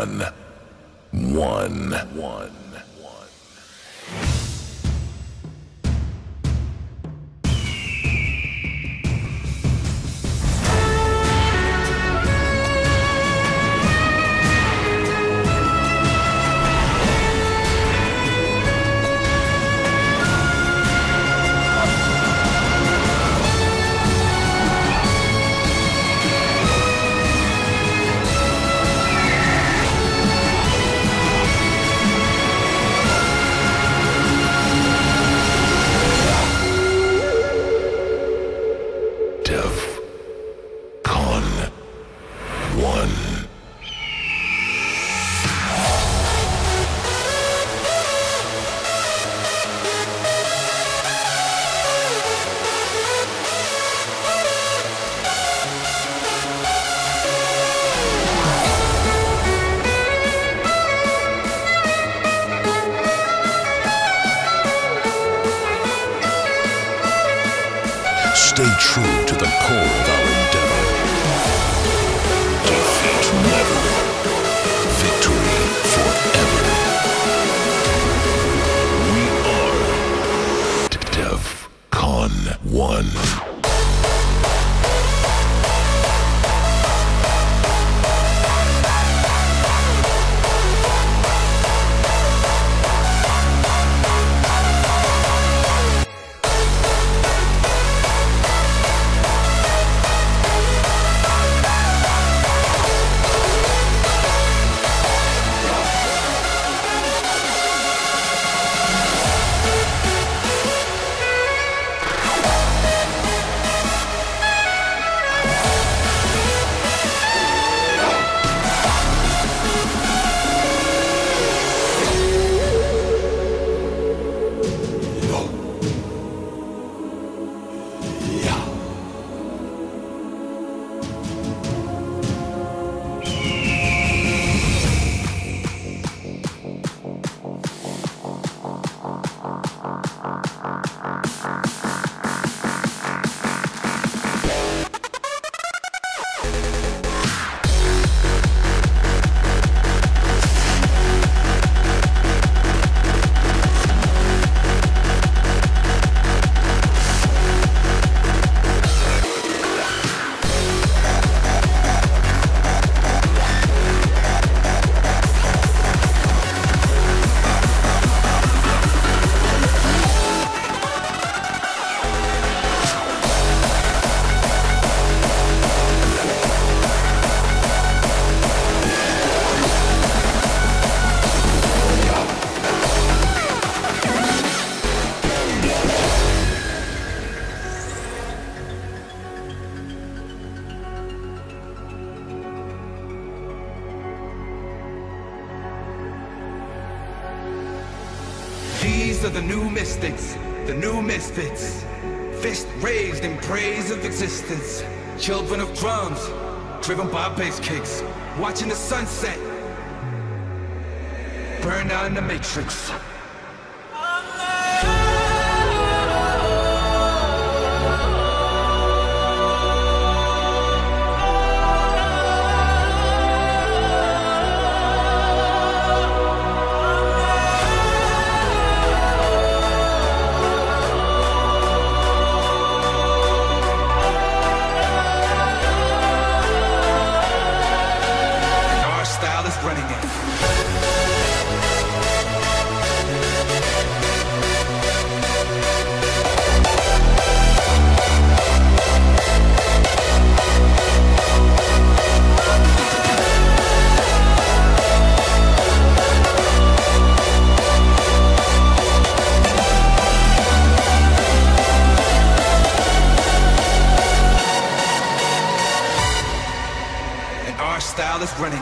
One. Stay true to the core of our endeavor. Defeat never, victory forever. We are DEVCON 1. These are the new mystics, the new misfits. Fist raised in praise of existence. Children of drums, driven by bass kicks. Watching the sunset burn down the matrix. Our style is running.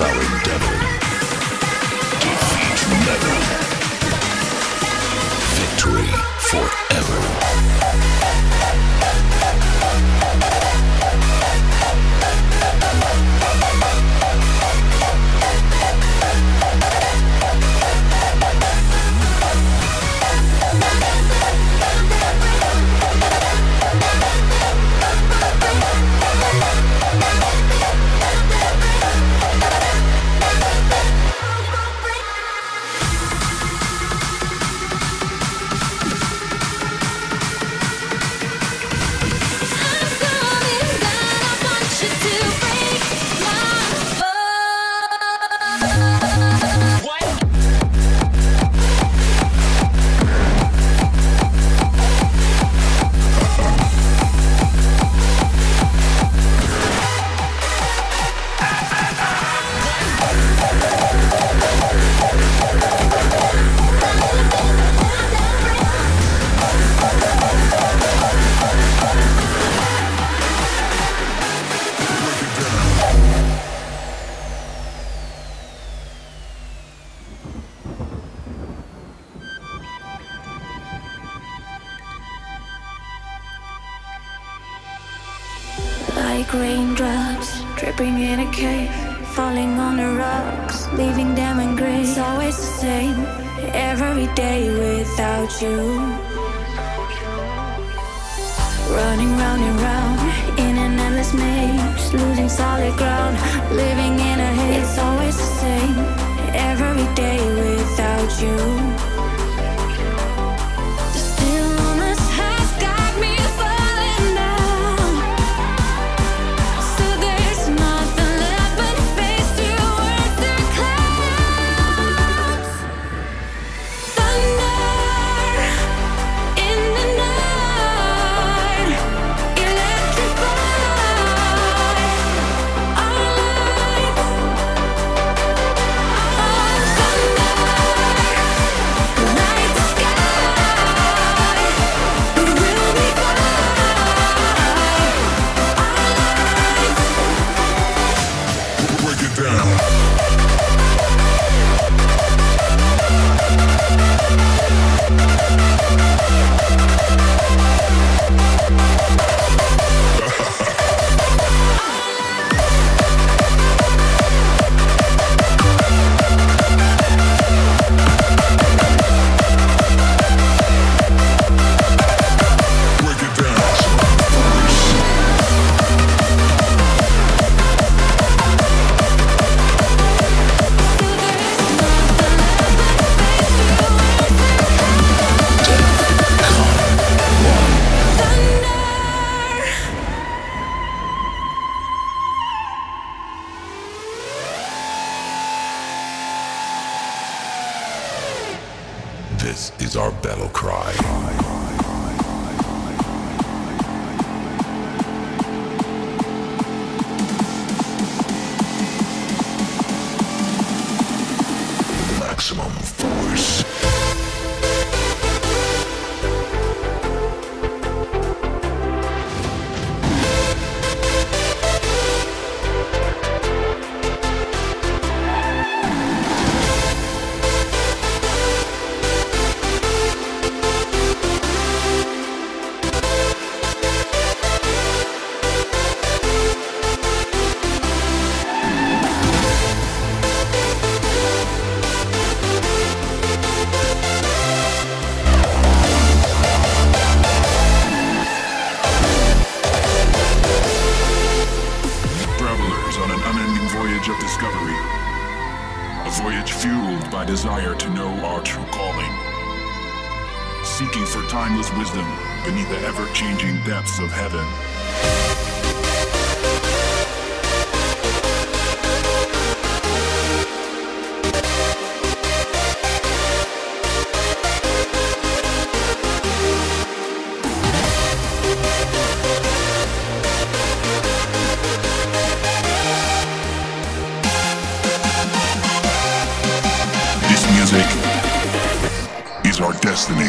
devouring devil. Defeat never. Victory never. Like raindrops, dripping in a cave, falling on the rocks, leaving them engraved. It's always the same, every day without you. Running round and round, in an endless maze, losing solid ground, living in a haze. It's always the same, every day without you. This is our battle cry. Maximum force. Of discovery, a voyage fueled by desire to know our true calling, seeking for timeless wisdom beneath the ever-changing depths of heaven. Music is our destiny.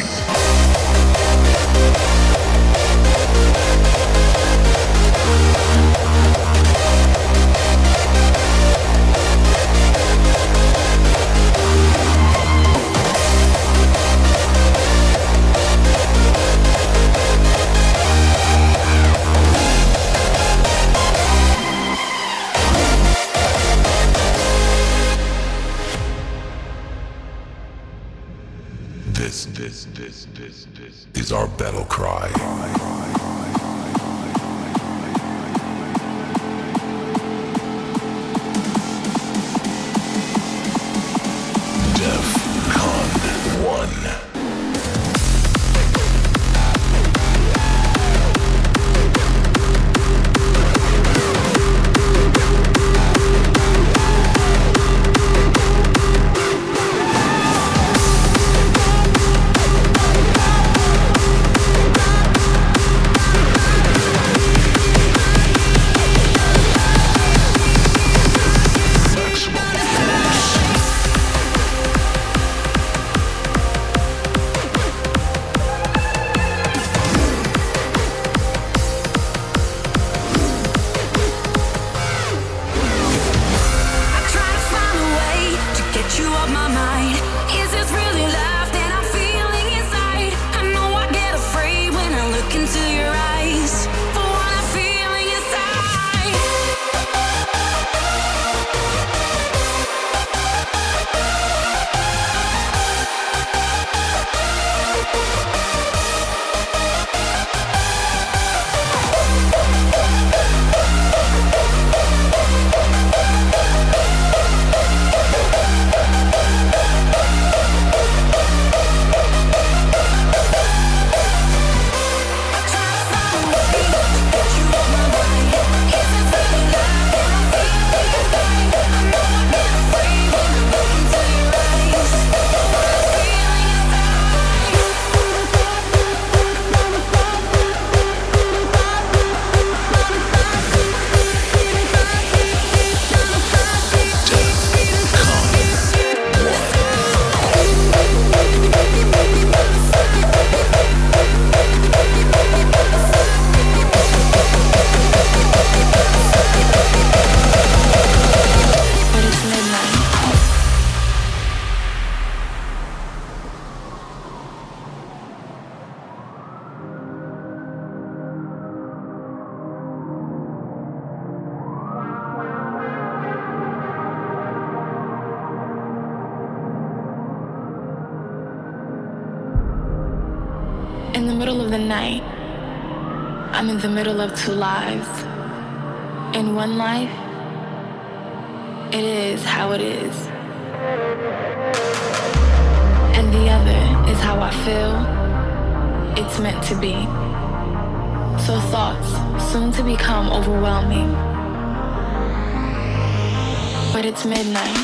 This is our battle cry. I'm in the middle of two lives. In one life, it is how it is. And the other is how I feel it's meant to be. So thoughts soon to become overwhelming. But it's midnight.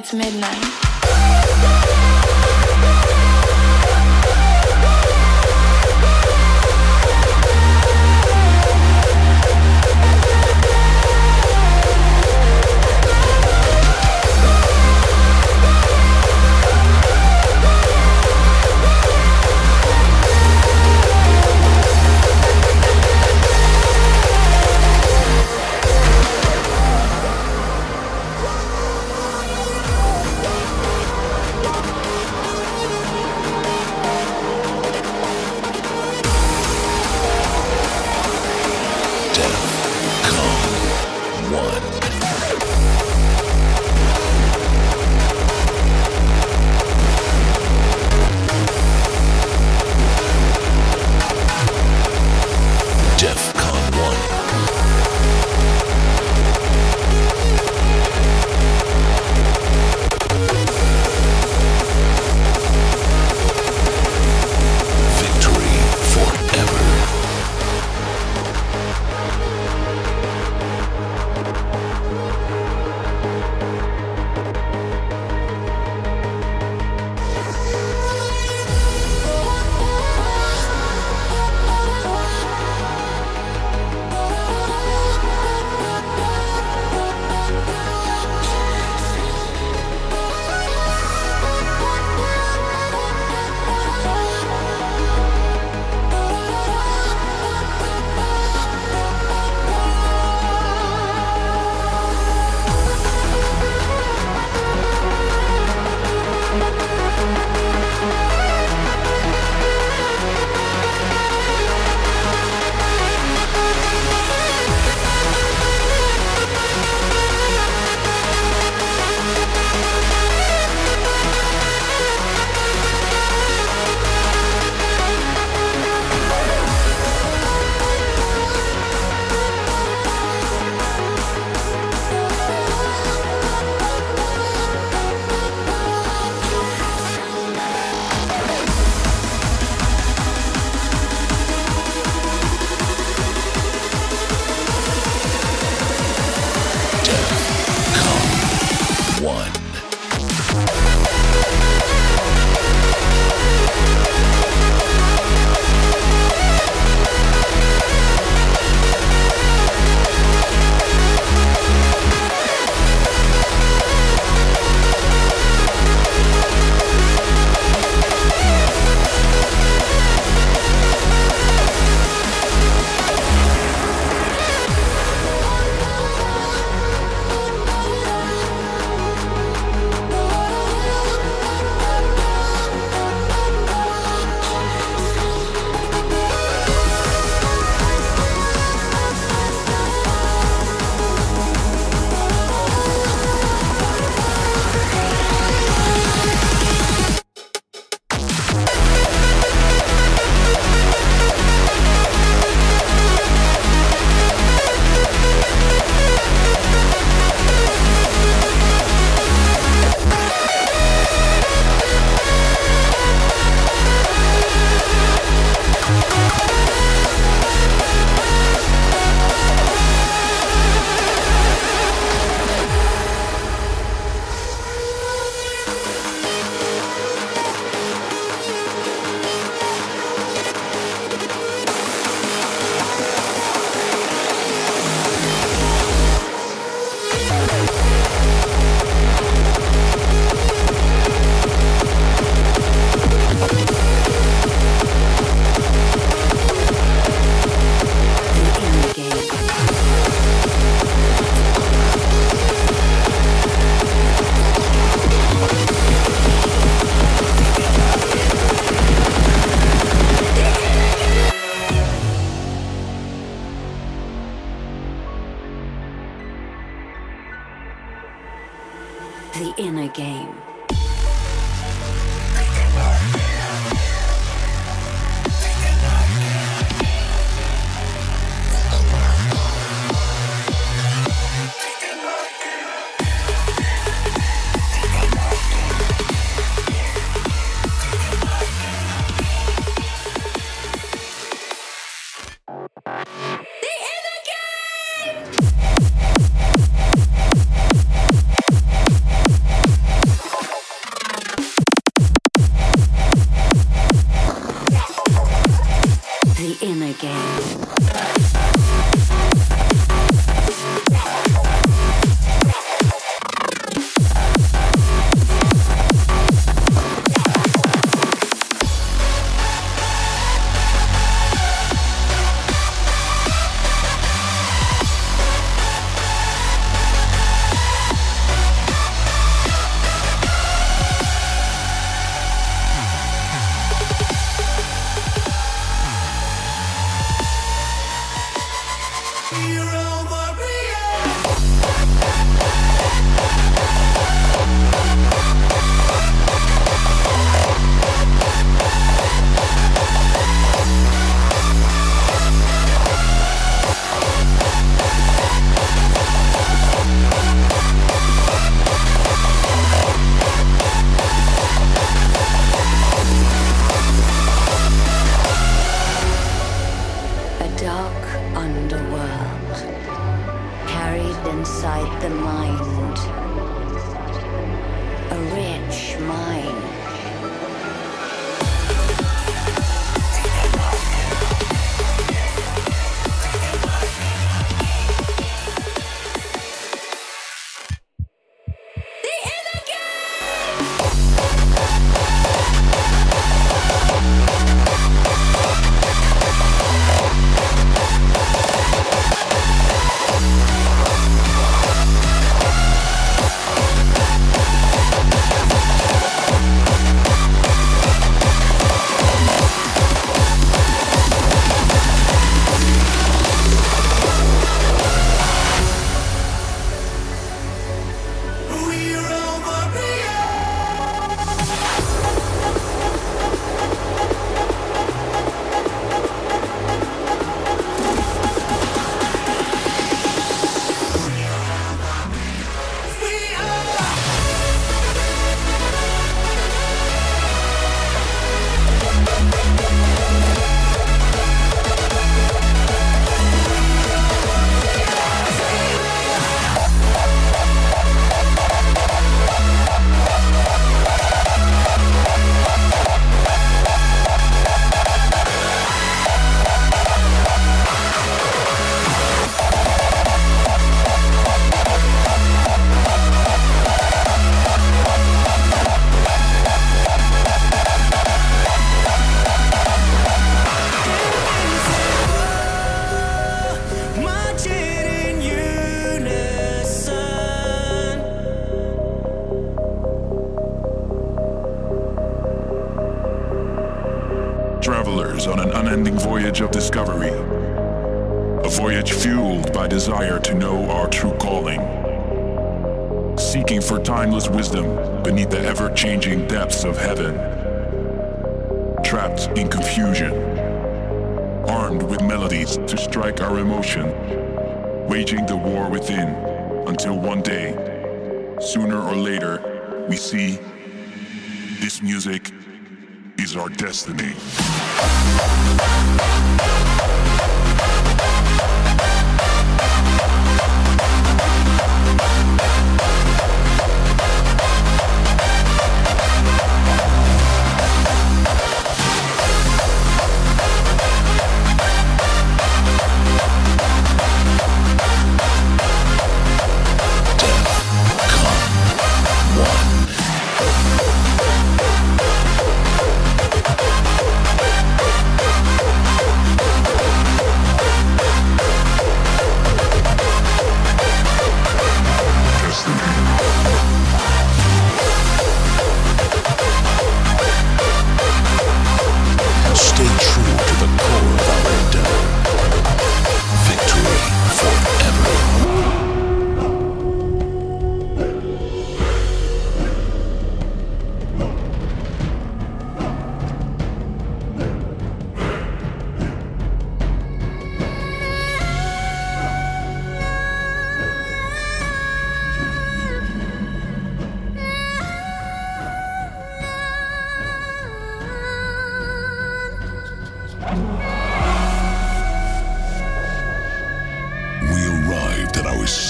It's midnight.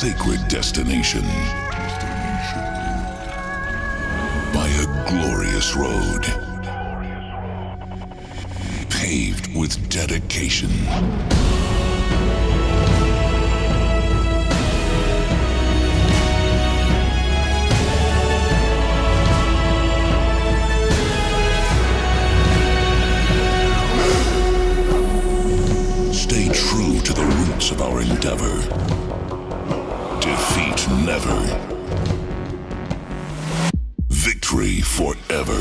sacred destination by a glorious road paved with dedication. Stay true to the roots of our endeavor. Defeat never. Victory forever.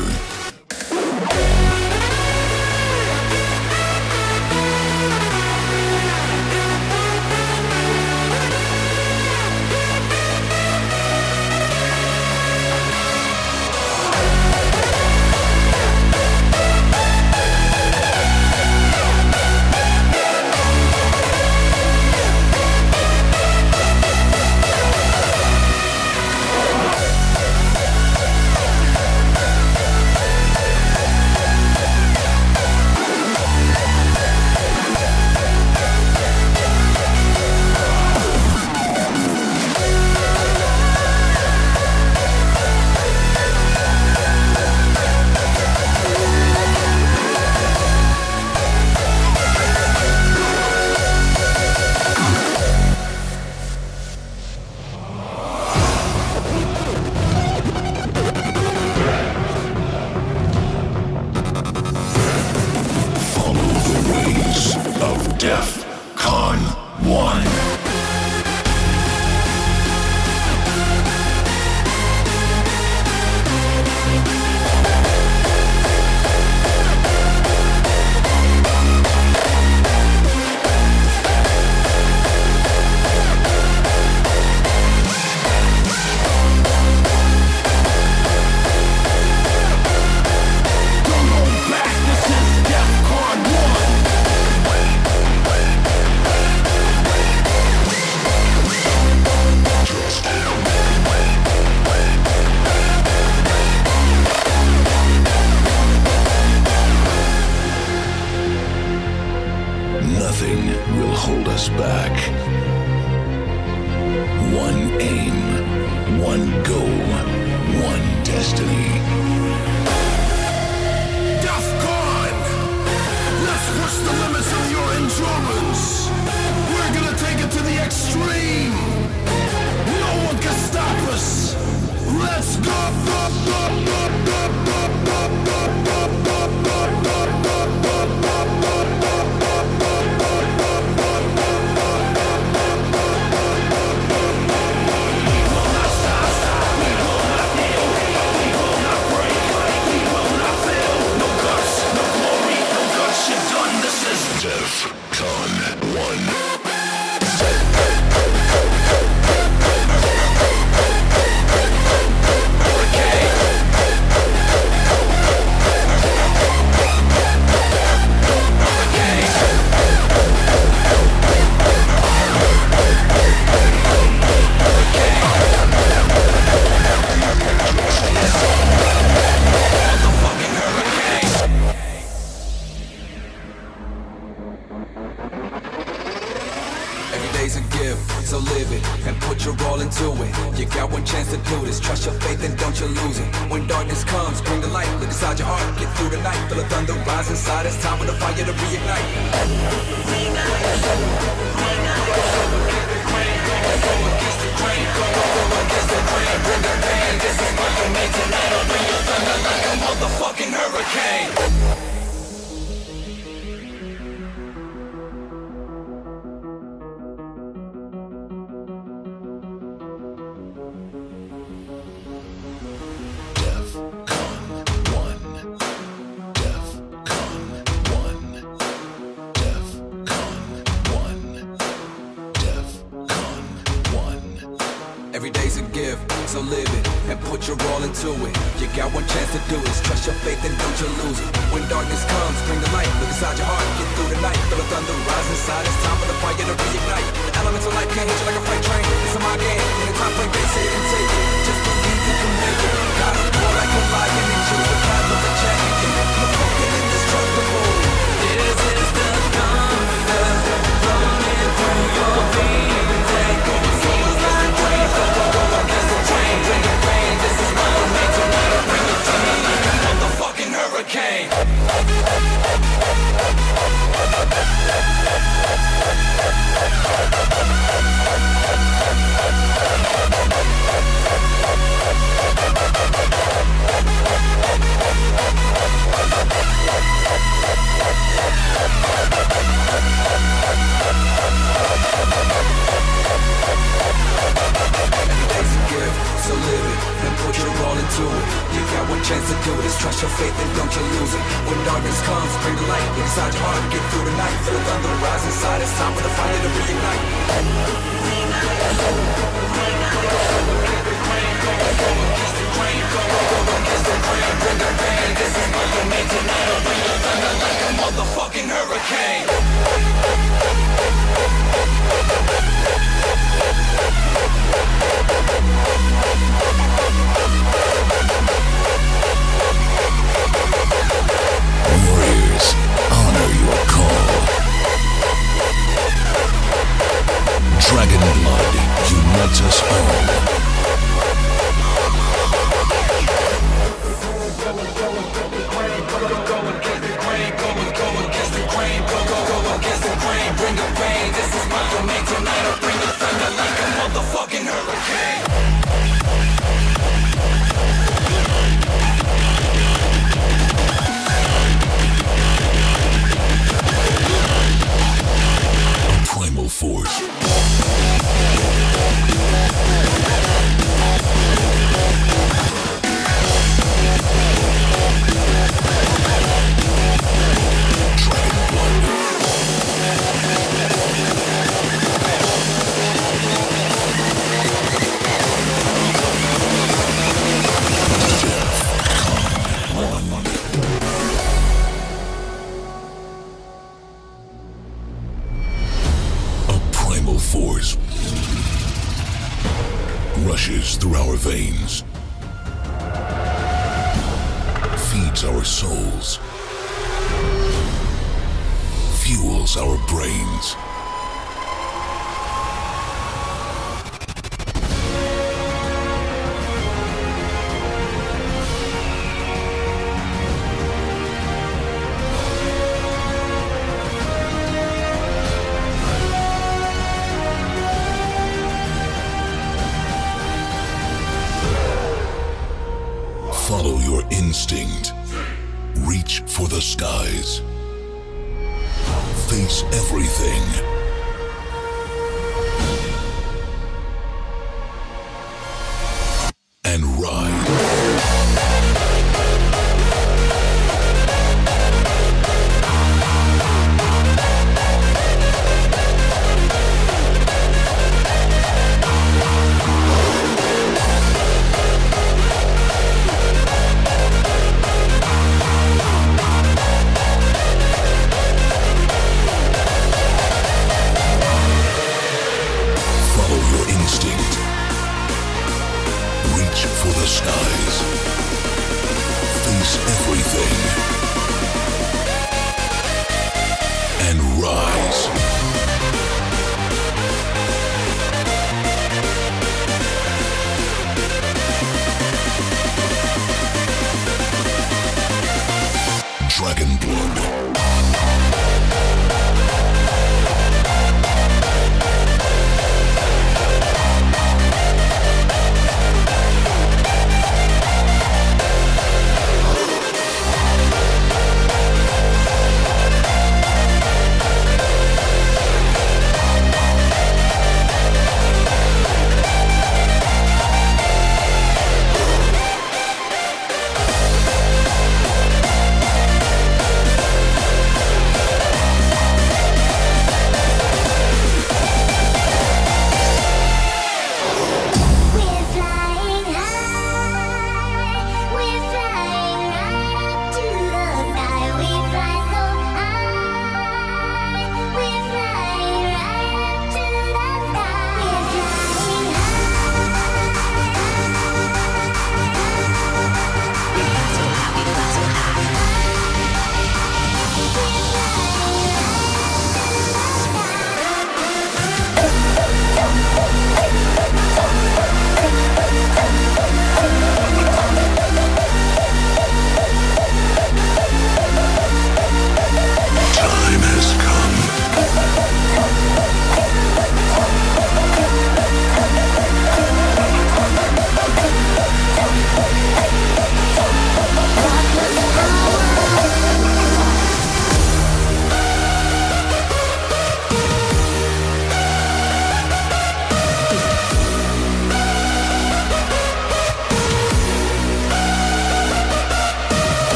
chance to do this. Trust your faith and don't you lose it. When darkness comes, bring the light inside your heart. Get through the night, feel the thunder rise inside. It's time for the fire to reignite. Go against the grain. Bring the rain. This is my domain tonight. I'll bring the thunder like a motherfucking hurricane. Warriors, honor your call. Dragon blood unites us all. Go against the grain. Bring the rain. This is my domain tonight. I'll bring the thunder like a motherfucking hurricane. Force. Force rushes through our veins, feeds our souls, fuels our brains. Follow your instinct. Reach for the skies. Face everything. And Dragon Blood.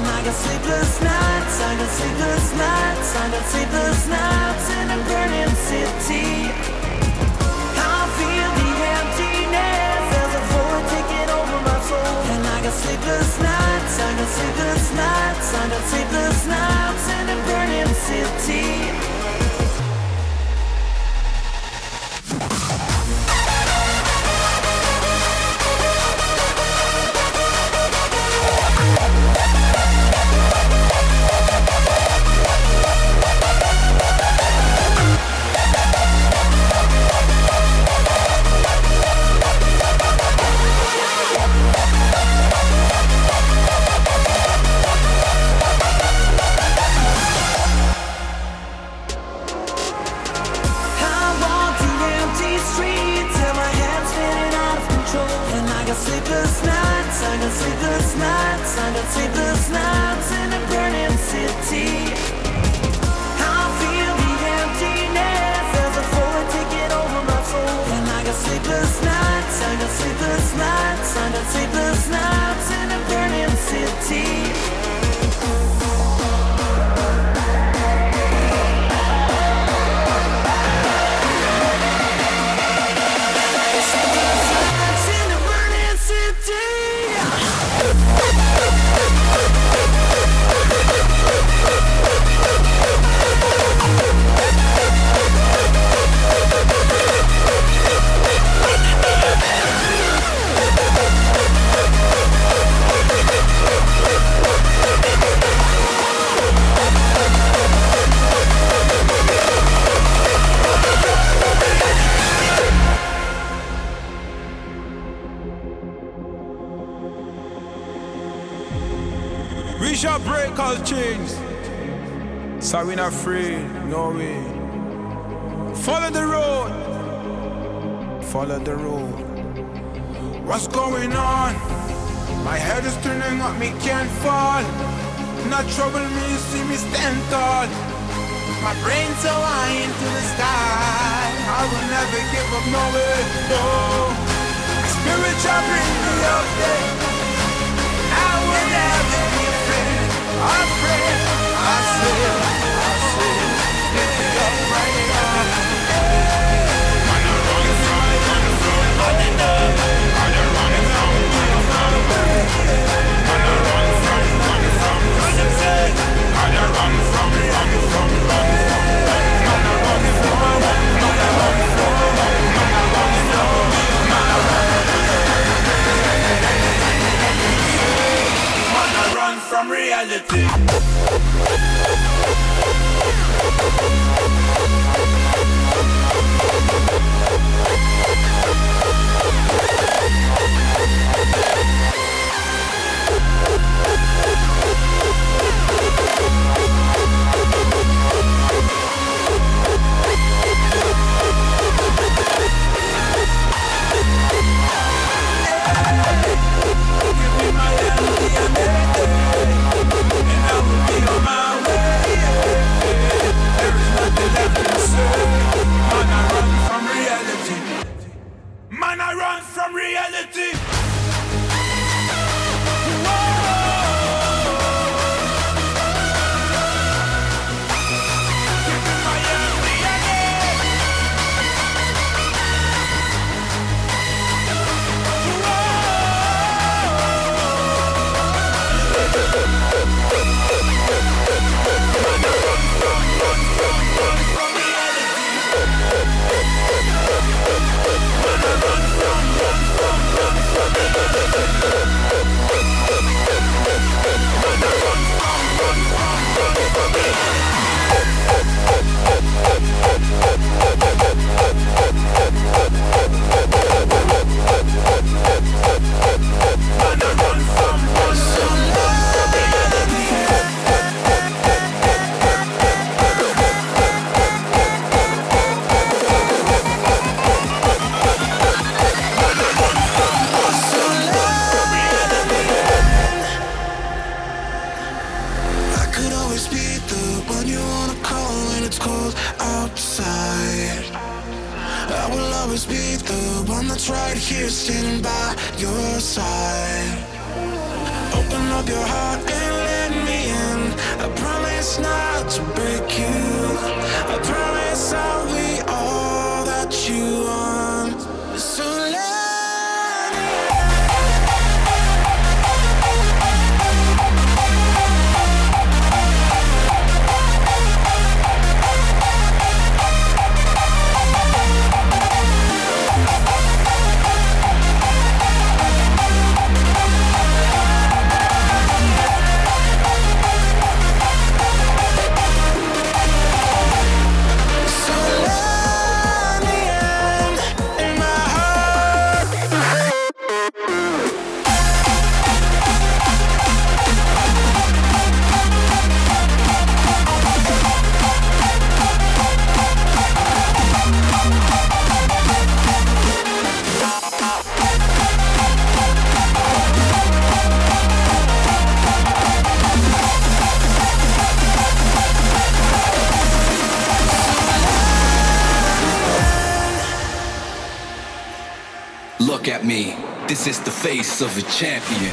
I got sleepless nights, I got of sleepless nights, I got sleepless nights in a burning city. I feel the emptiness as a void taking over my soul. And I got sleepless nights, I got sleepless nights, I got sleepless nights in a burning city. So we're not free, no way. Follow the road, follow the road. What's going on? My head is turning up, me can't fall. Not trouble me, see me stand tall. My brain's so high into the sky. I will never give up, no way, no. My spirit shall bring me up there. I will never be afraid, I pray, I say. Open up your heart and let me in. I promise. promise not to break you. I promise I'll be all that you want. So let at me, this is the face of a champion.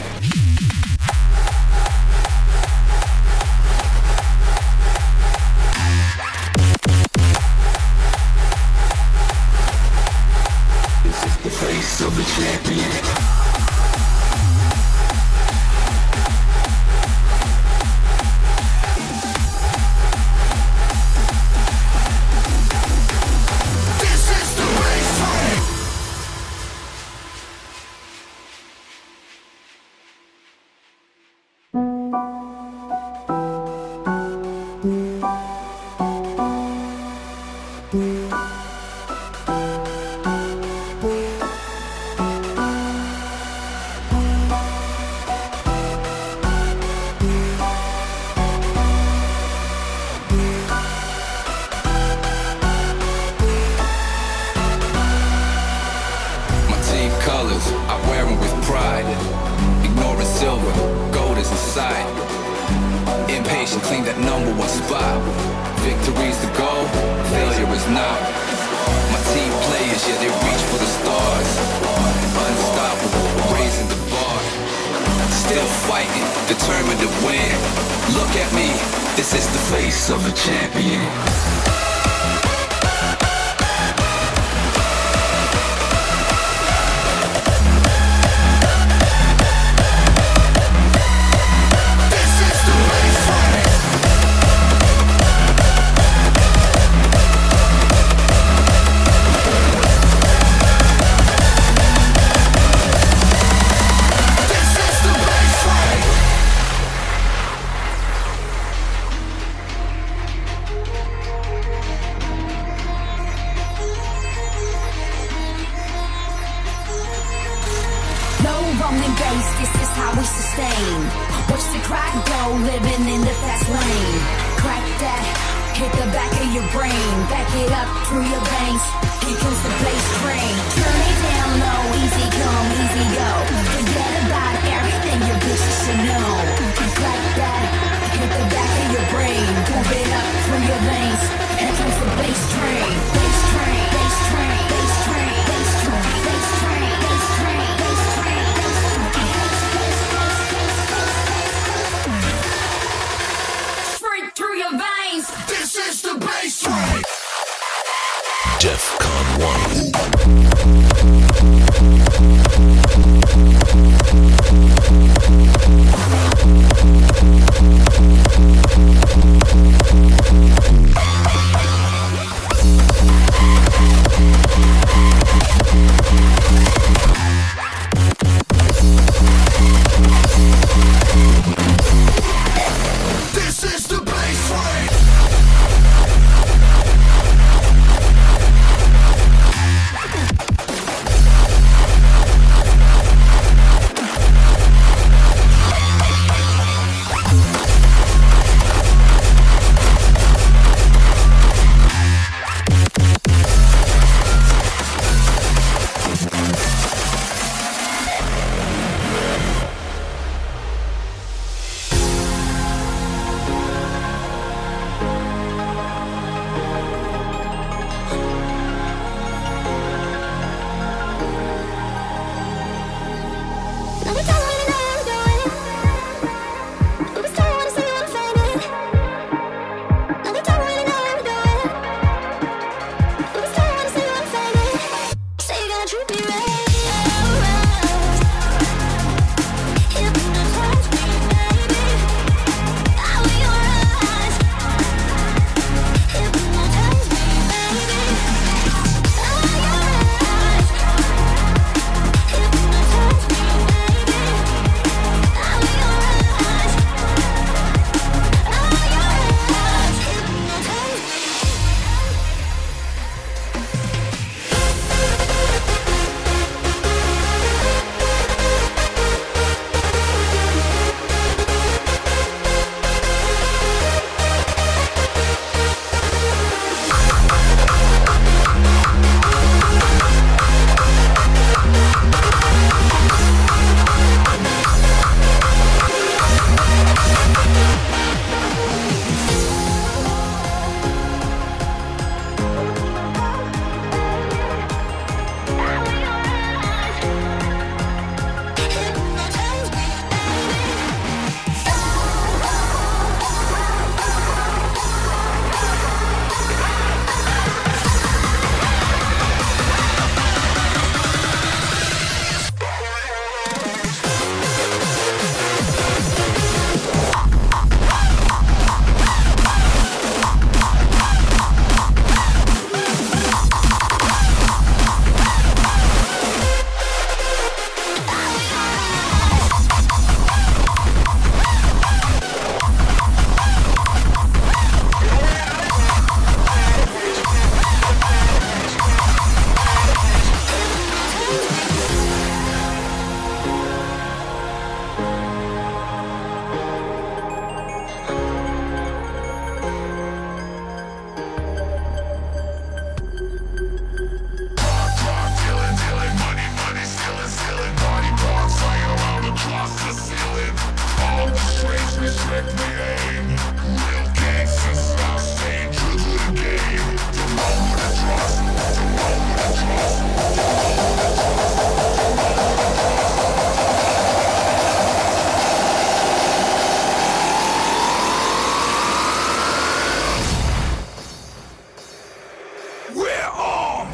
We're armed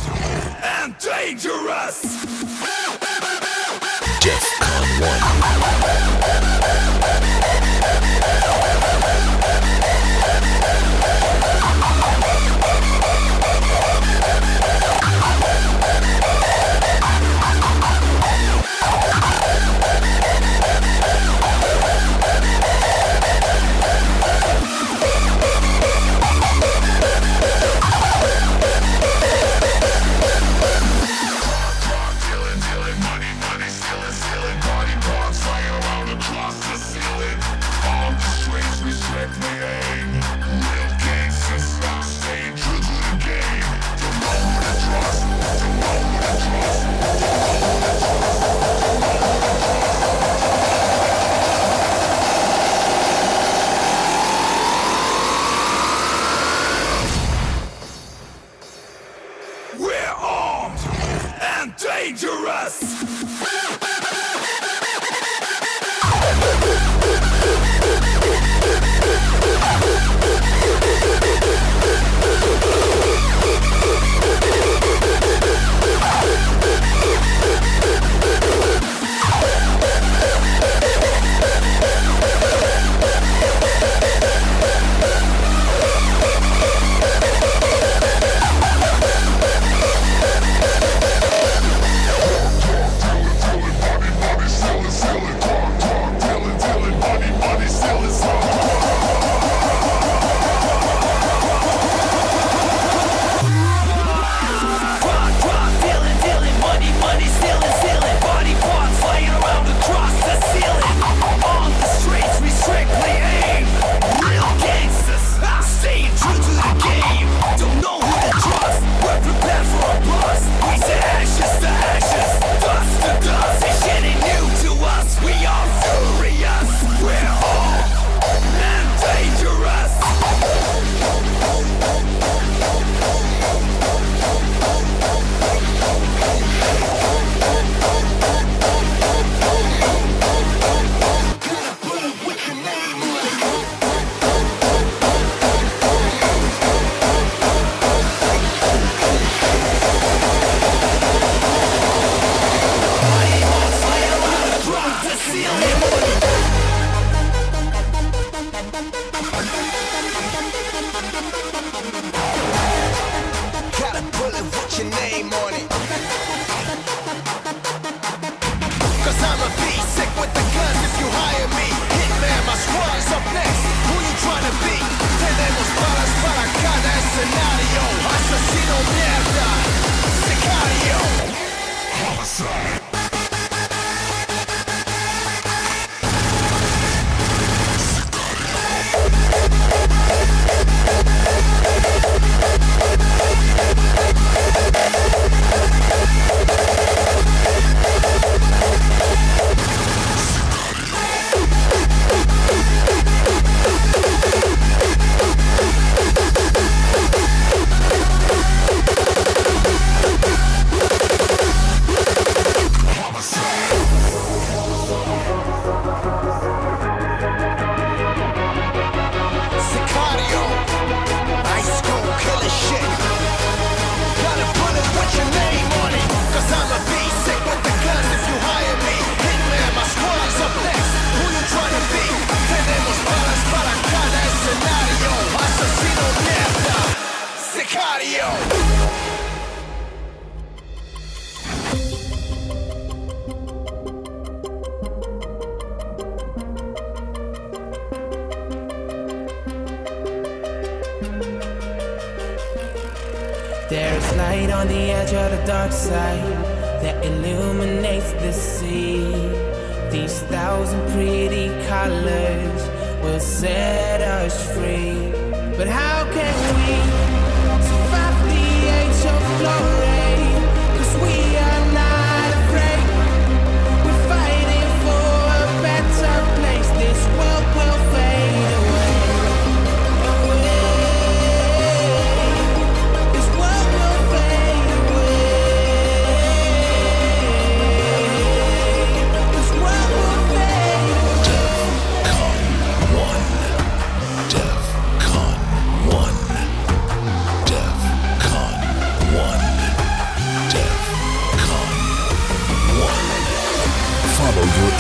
and dangerous. DEFCON 1.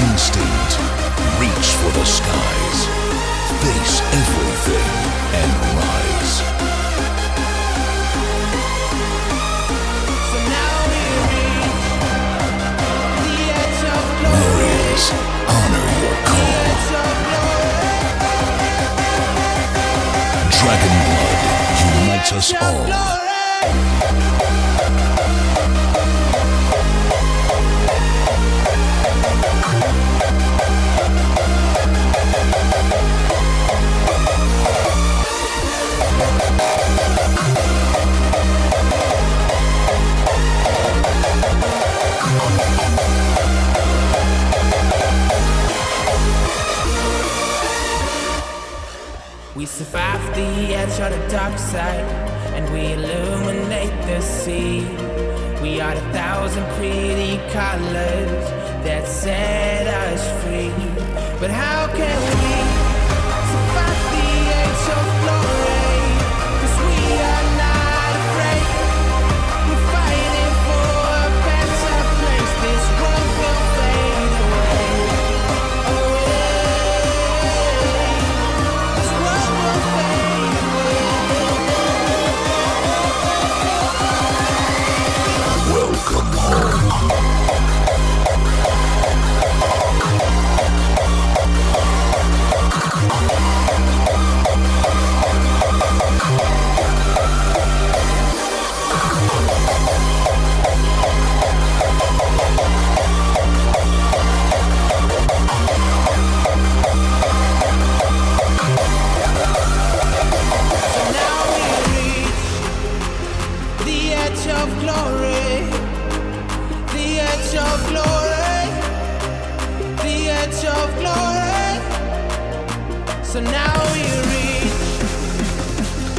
instinct. Reach for the skies. Face everything and rise. So now we reach the edge of glory. Warriors, honor your call. Dragon blood unites us all. We survive the edge of the dark side, and we illuminate the sea. We are the 1,000 pretty colors that set us free. But how can we survive the edge of glory? 'Cause we are not afraid. We're fighting for a better place. This world will fade away. So now we reach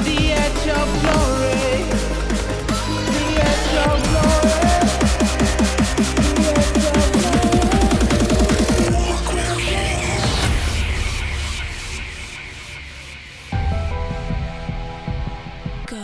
the edge of glory, the edge of glory, the edge of glory. Go.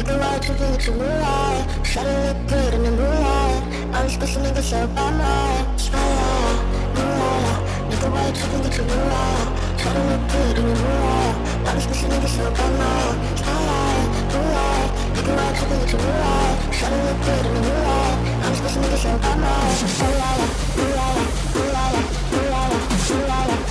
You can ride to get your moonlight. Shot it look good in the moonlight. Always push a nigga so by my smile. Moonlight. You can ride to get your moonlight. Shot it look good in the moonlight. Always push a nigga so by my smile. Moonlight. You can ride to get your moonlight. Shot it look good in the moonlight. Always push a nigga so by my smile. Moonlight. Moonlight. Moonlight. Moonlight.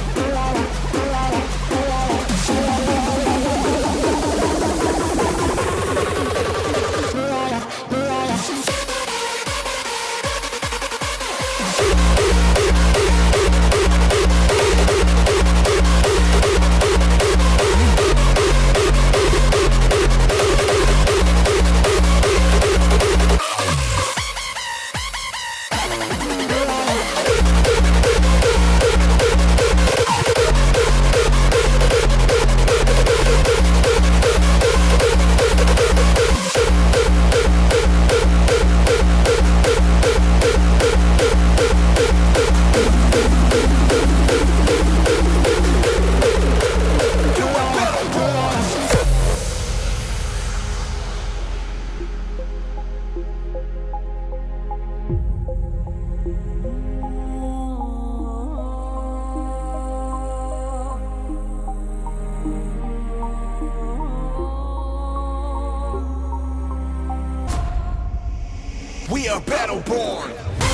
We are battle born. I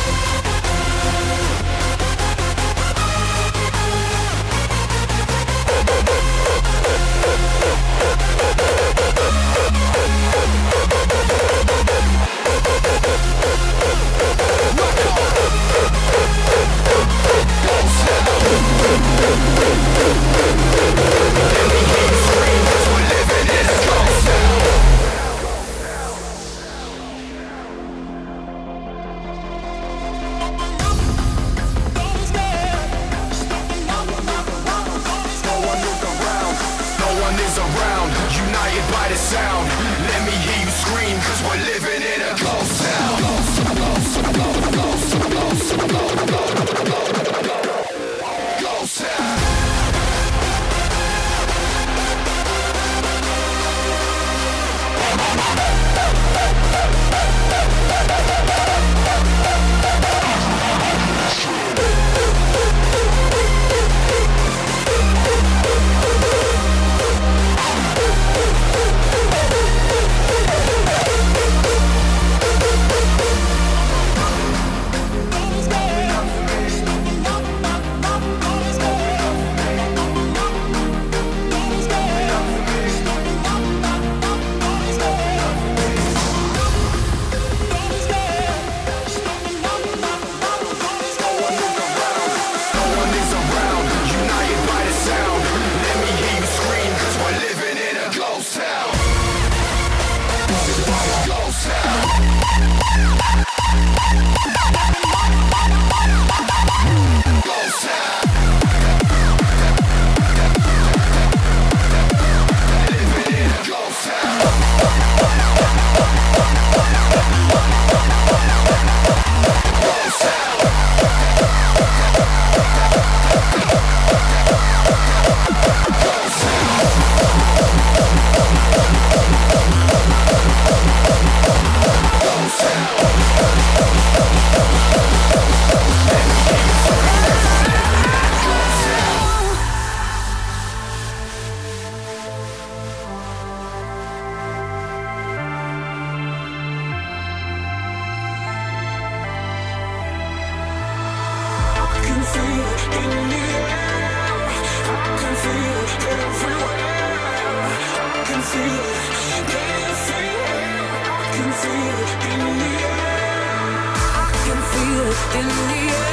can feel it in the air.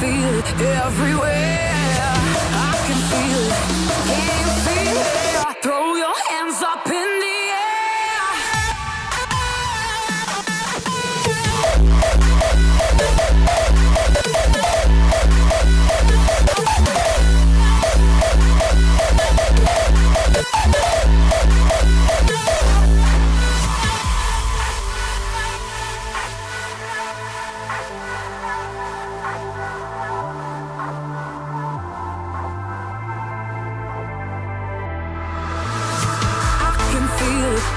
feel it everywhere. I can feel it. Can you feel it? Throw your hands up in the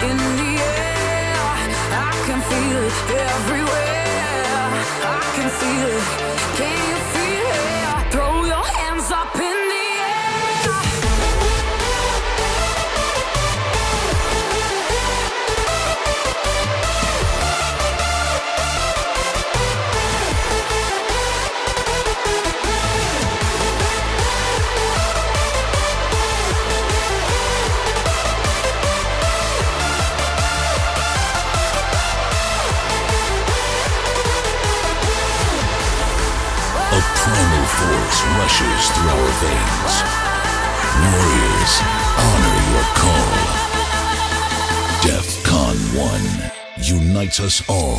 in the air, I can feel it everywhere. I can feel it. Can you feel it? Throw your hands up in the air. Rushes through our veins. Warriors, honor your call. DEFCON 1 unites us all.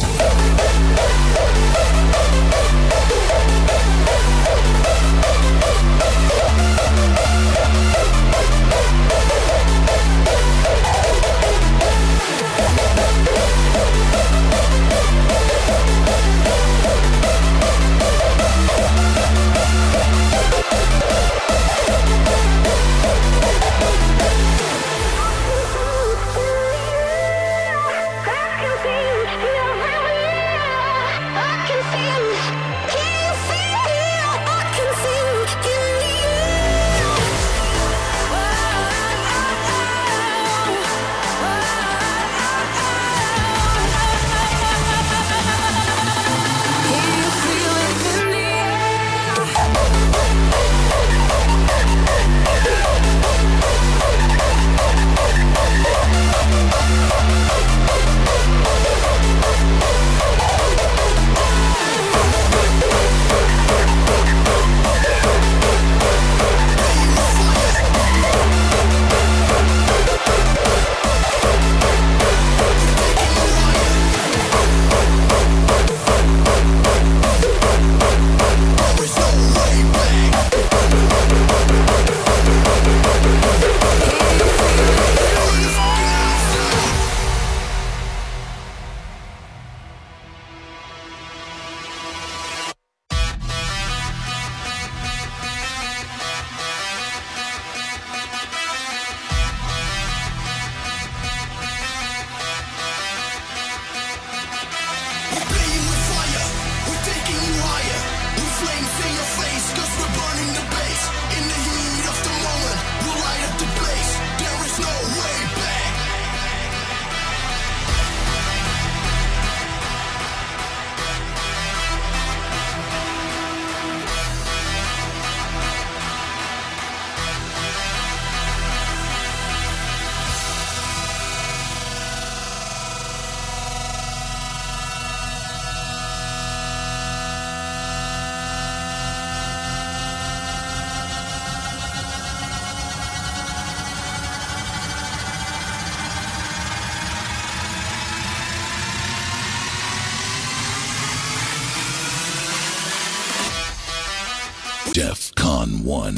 DEFCON 1.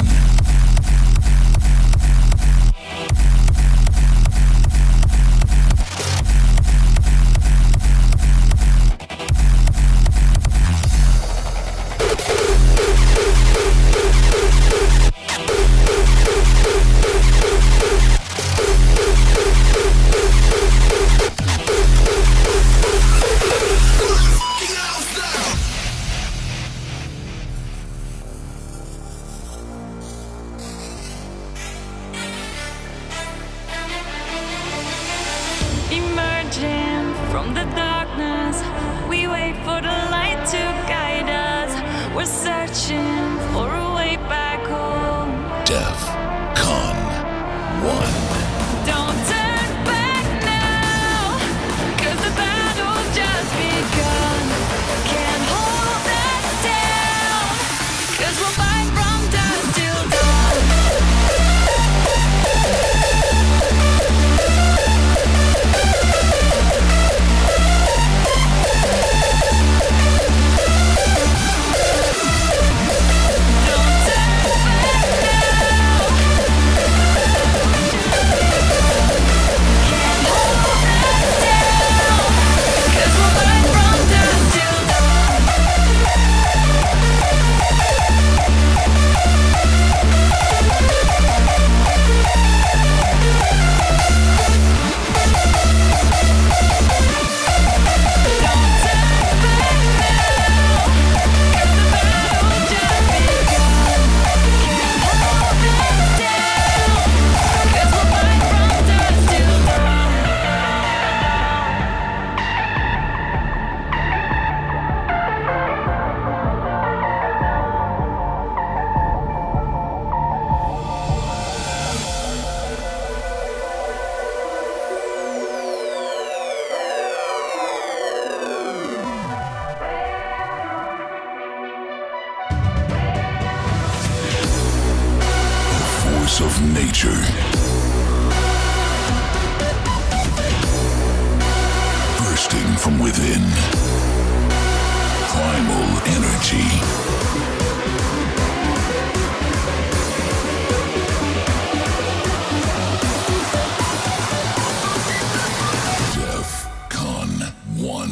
From the darkness, we wait for the light to guide us. We're searching for a way back home. DEFCON 1. Don't turn back now, 'cause the battle's just begun. Can't hold us down. force of nature. Bursting from within. Primal energy. DEFCON 1.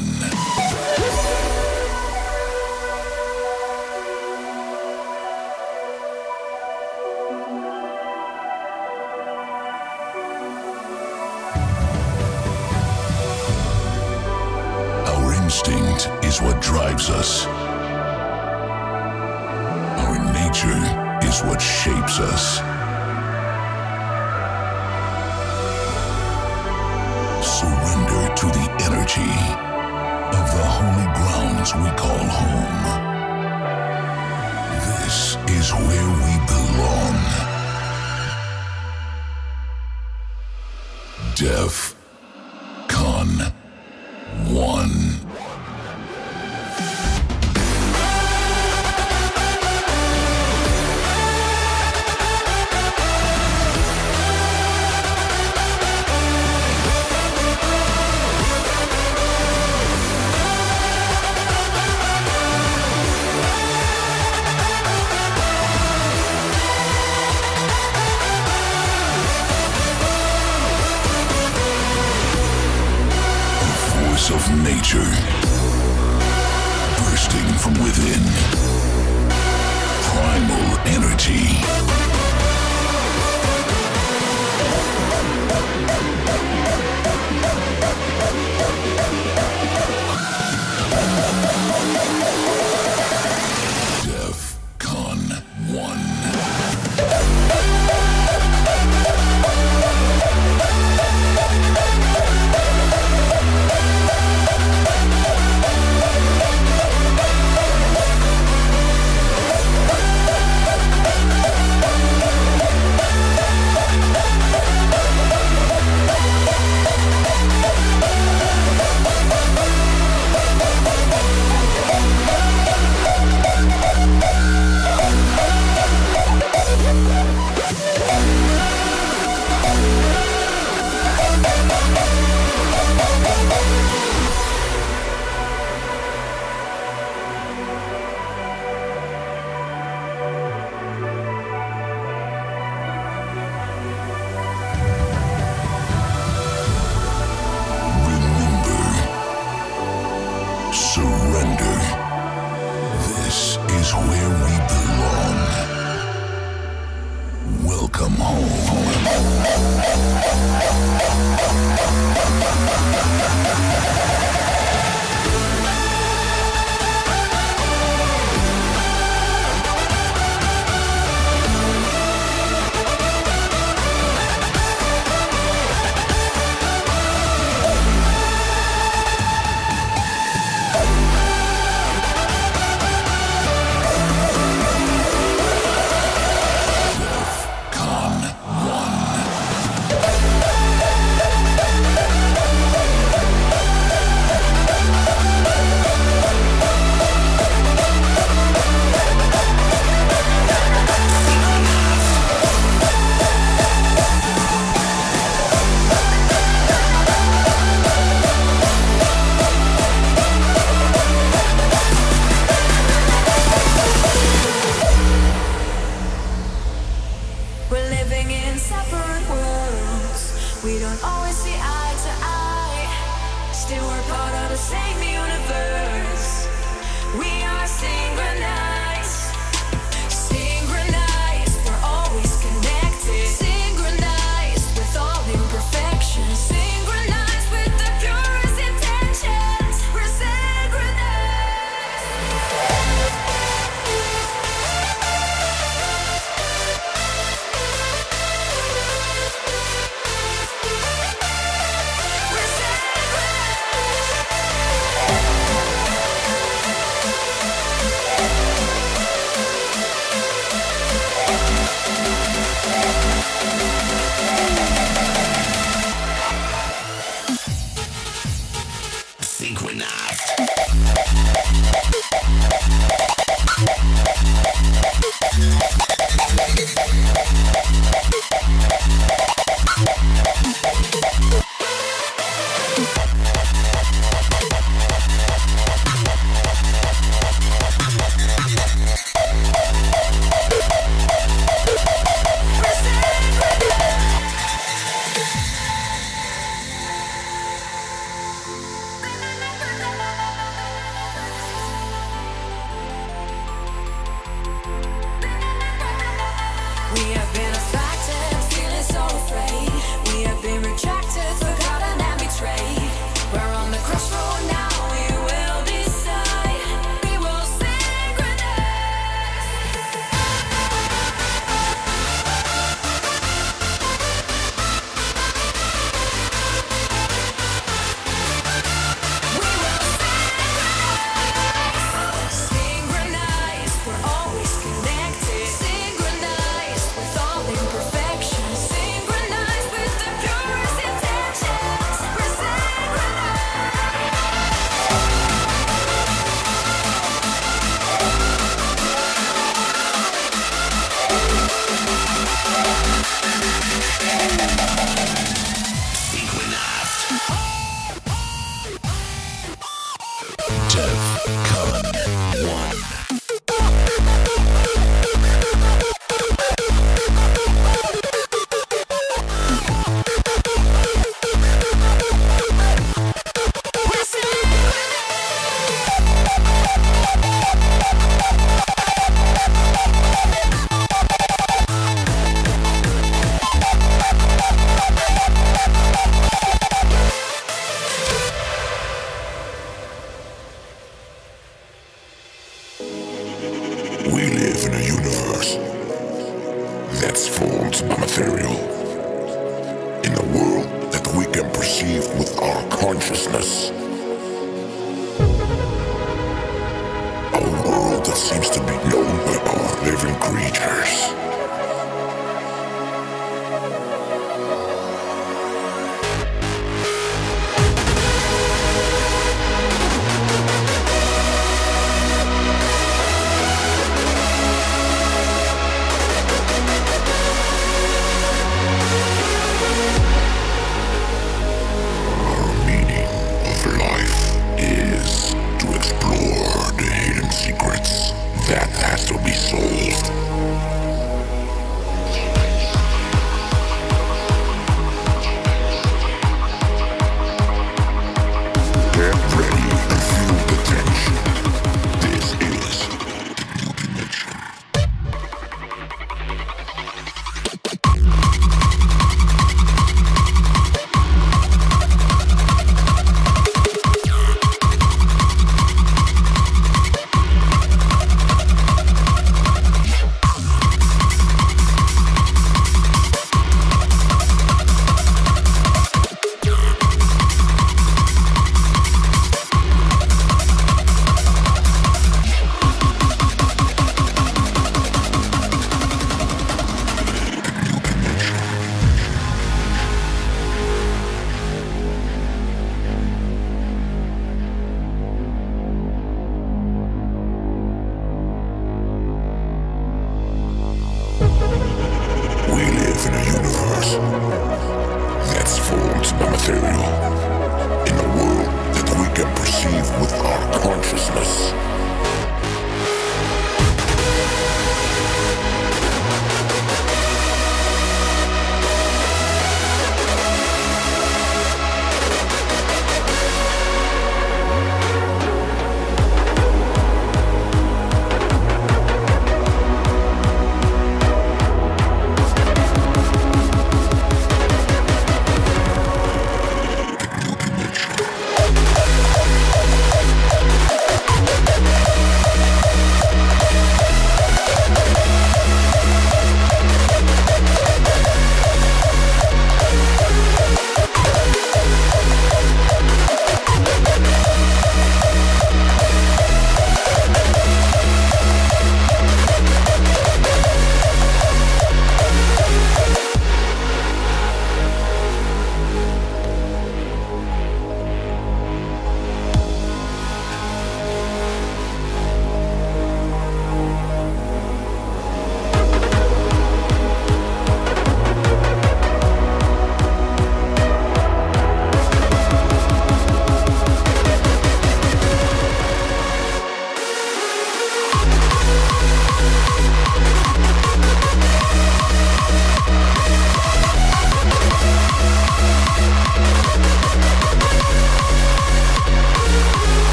Instinct is what drives us. Our nature is what shapes us. Surrender to the energy of the holy grounds we call home. This is where we belong. DEFCON 1. Of nature, bursting from within, primal energy, DEFCON 1. Surrender. This is where we belong. Welcome home. We don't always see eye to eye. Still we're part of the same universe. We are synchronized. Synchronized, we're always connected. Synchronized with all imperfections. Synchronized with the purest intentions. We're synchronized. Synchronized.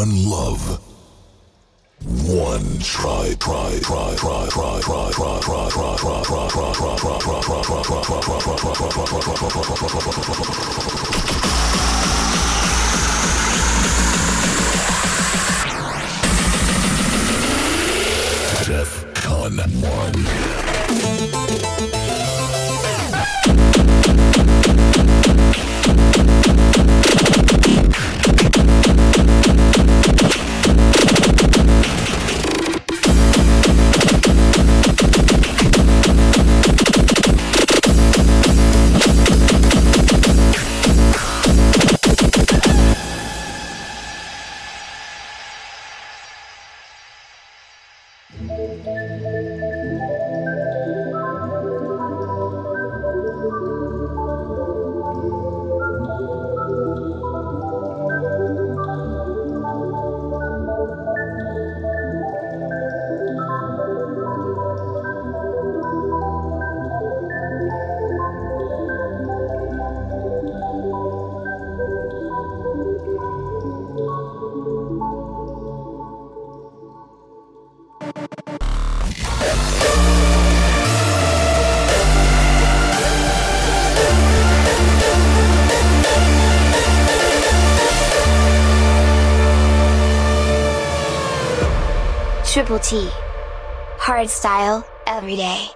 One love. One try. DEFCON 1. TTT Hardstyle Everyday.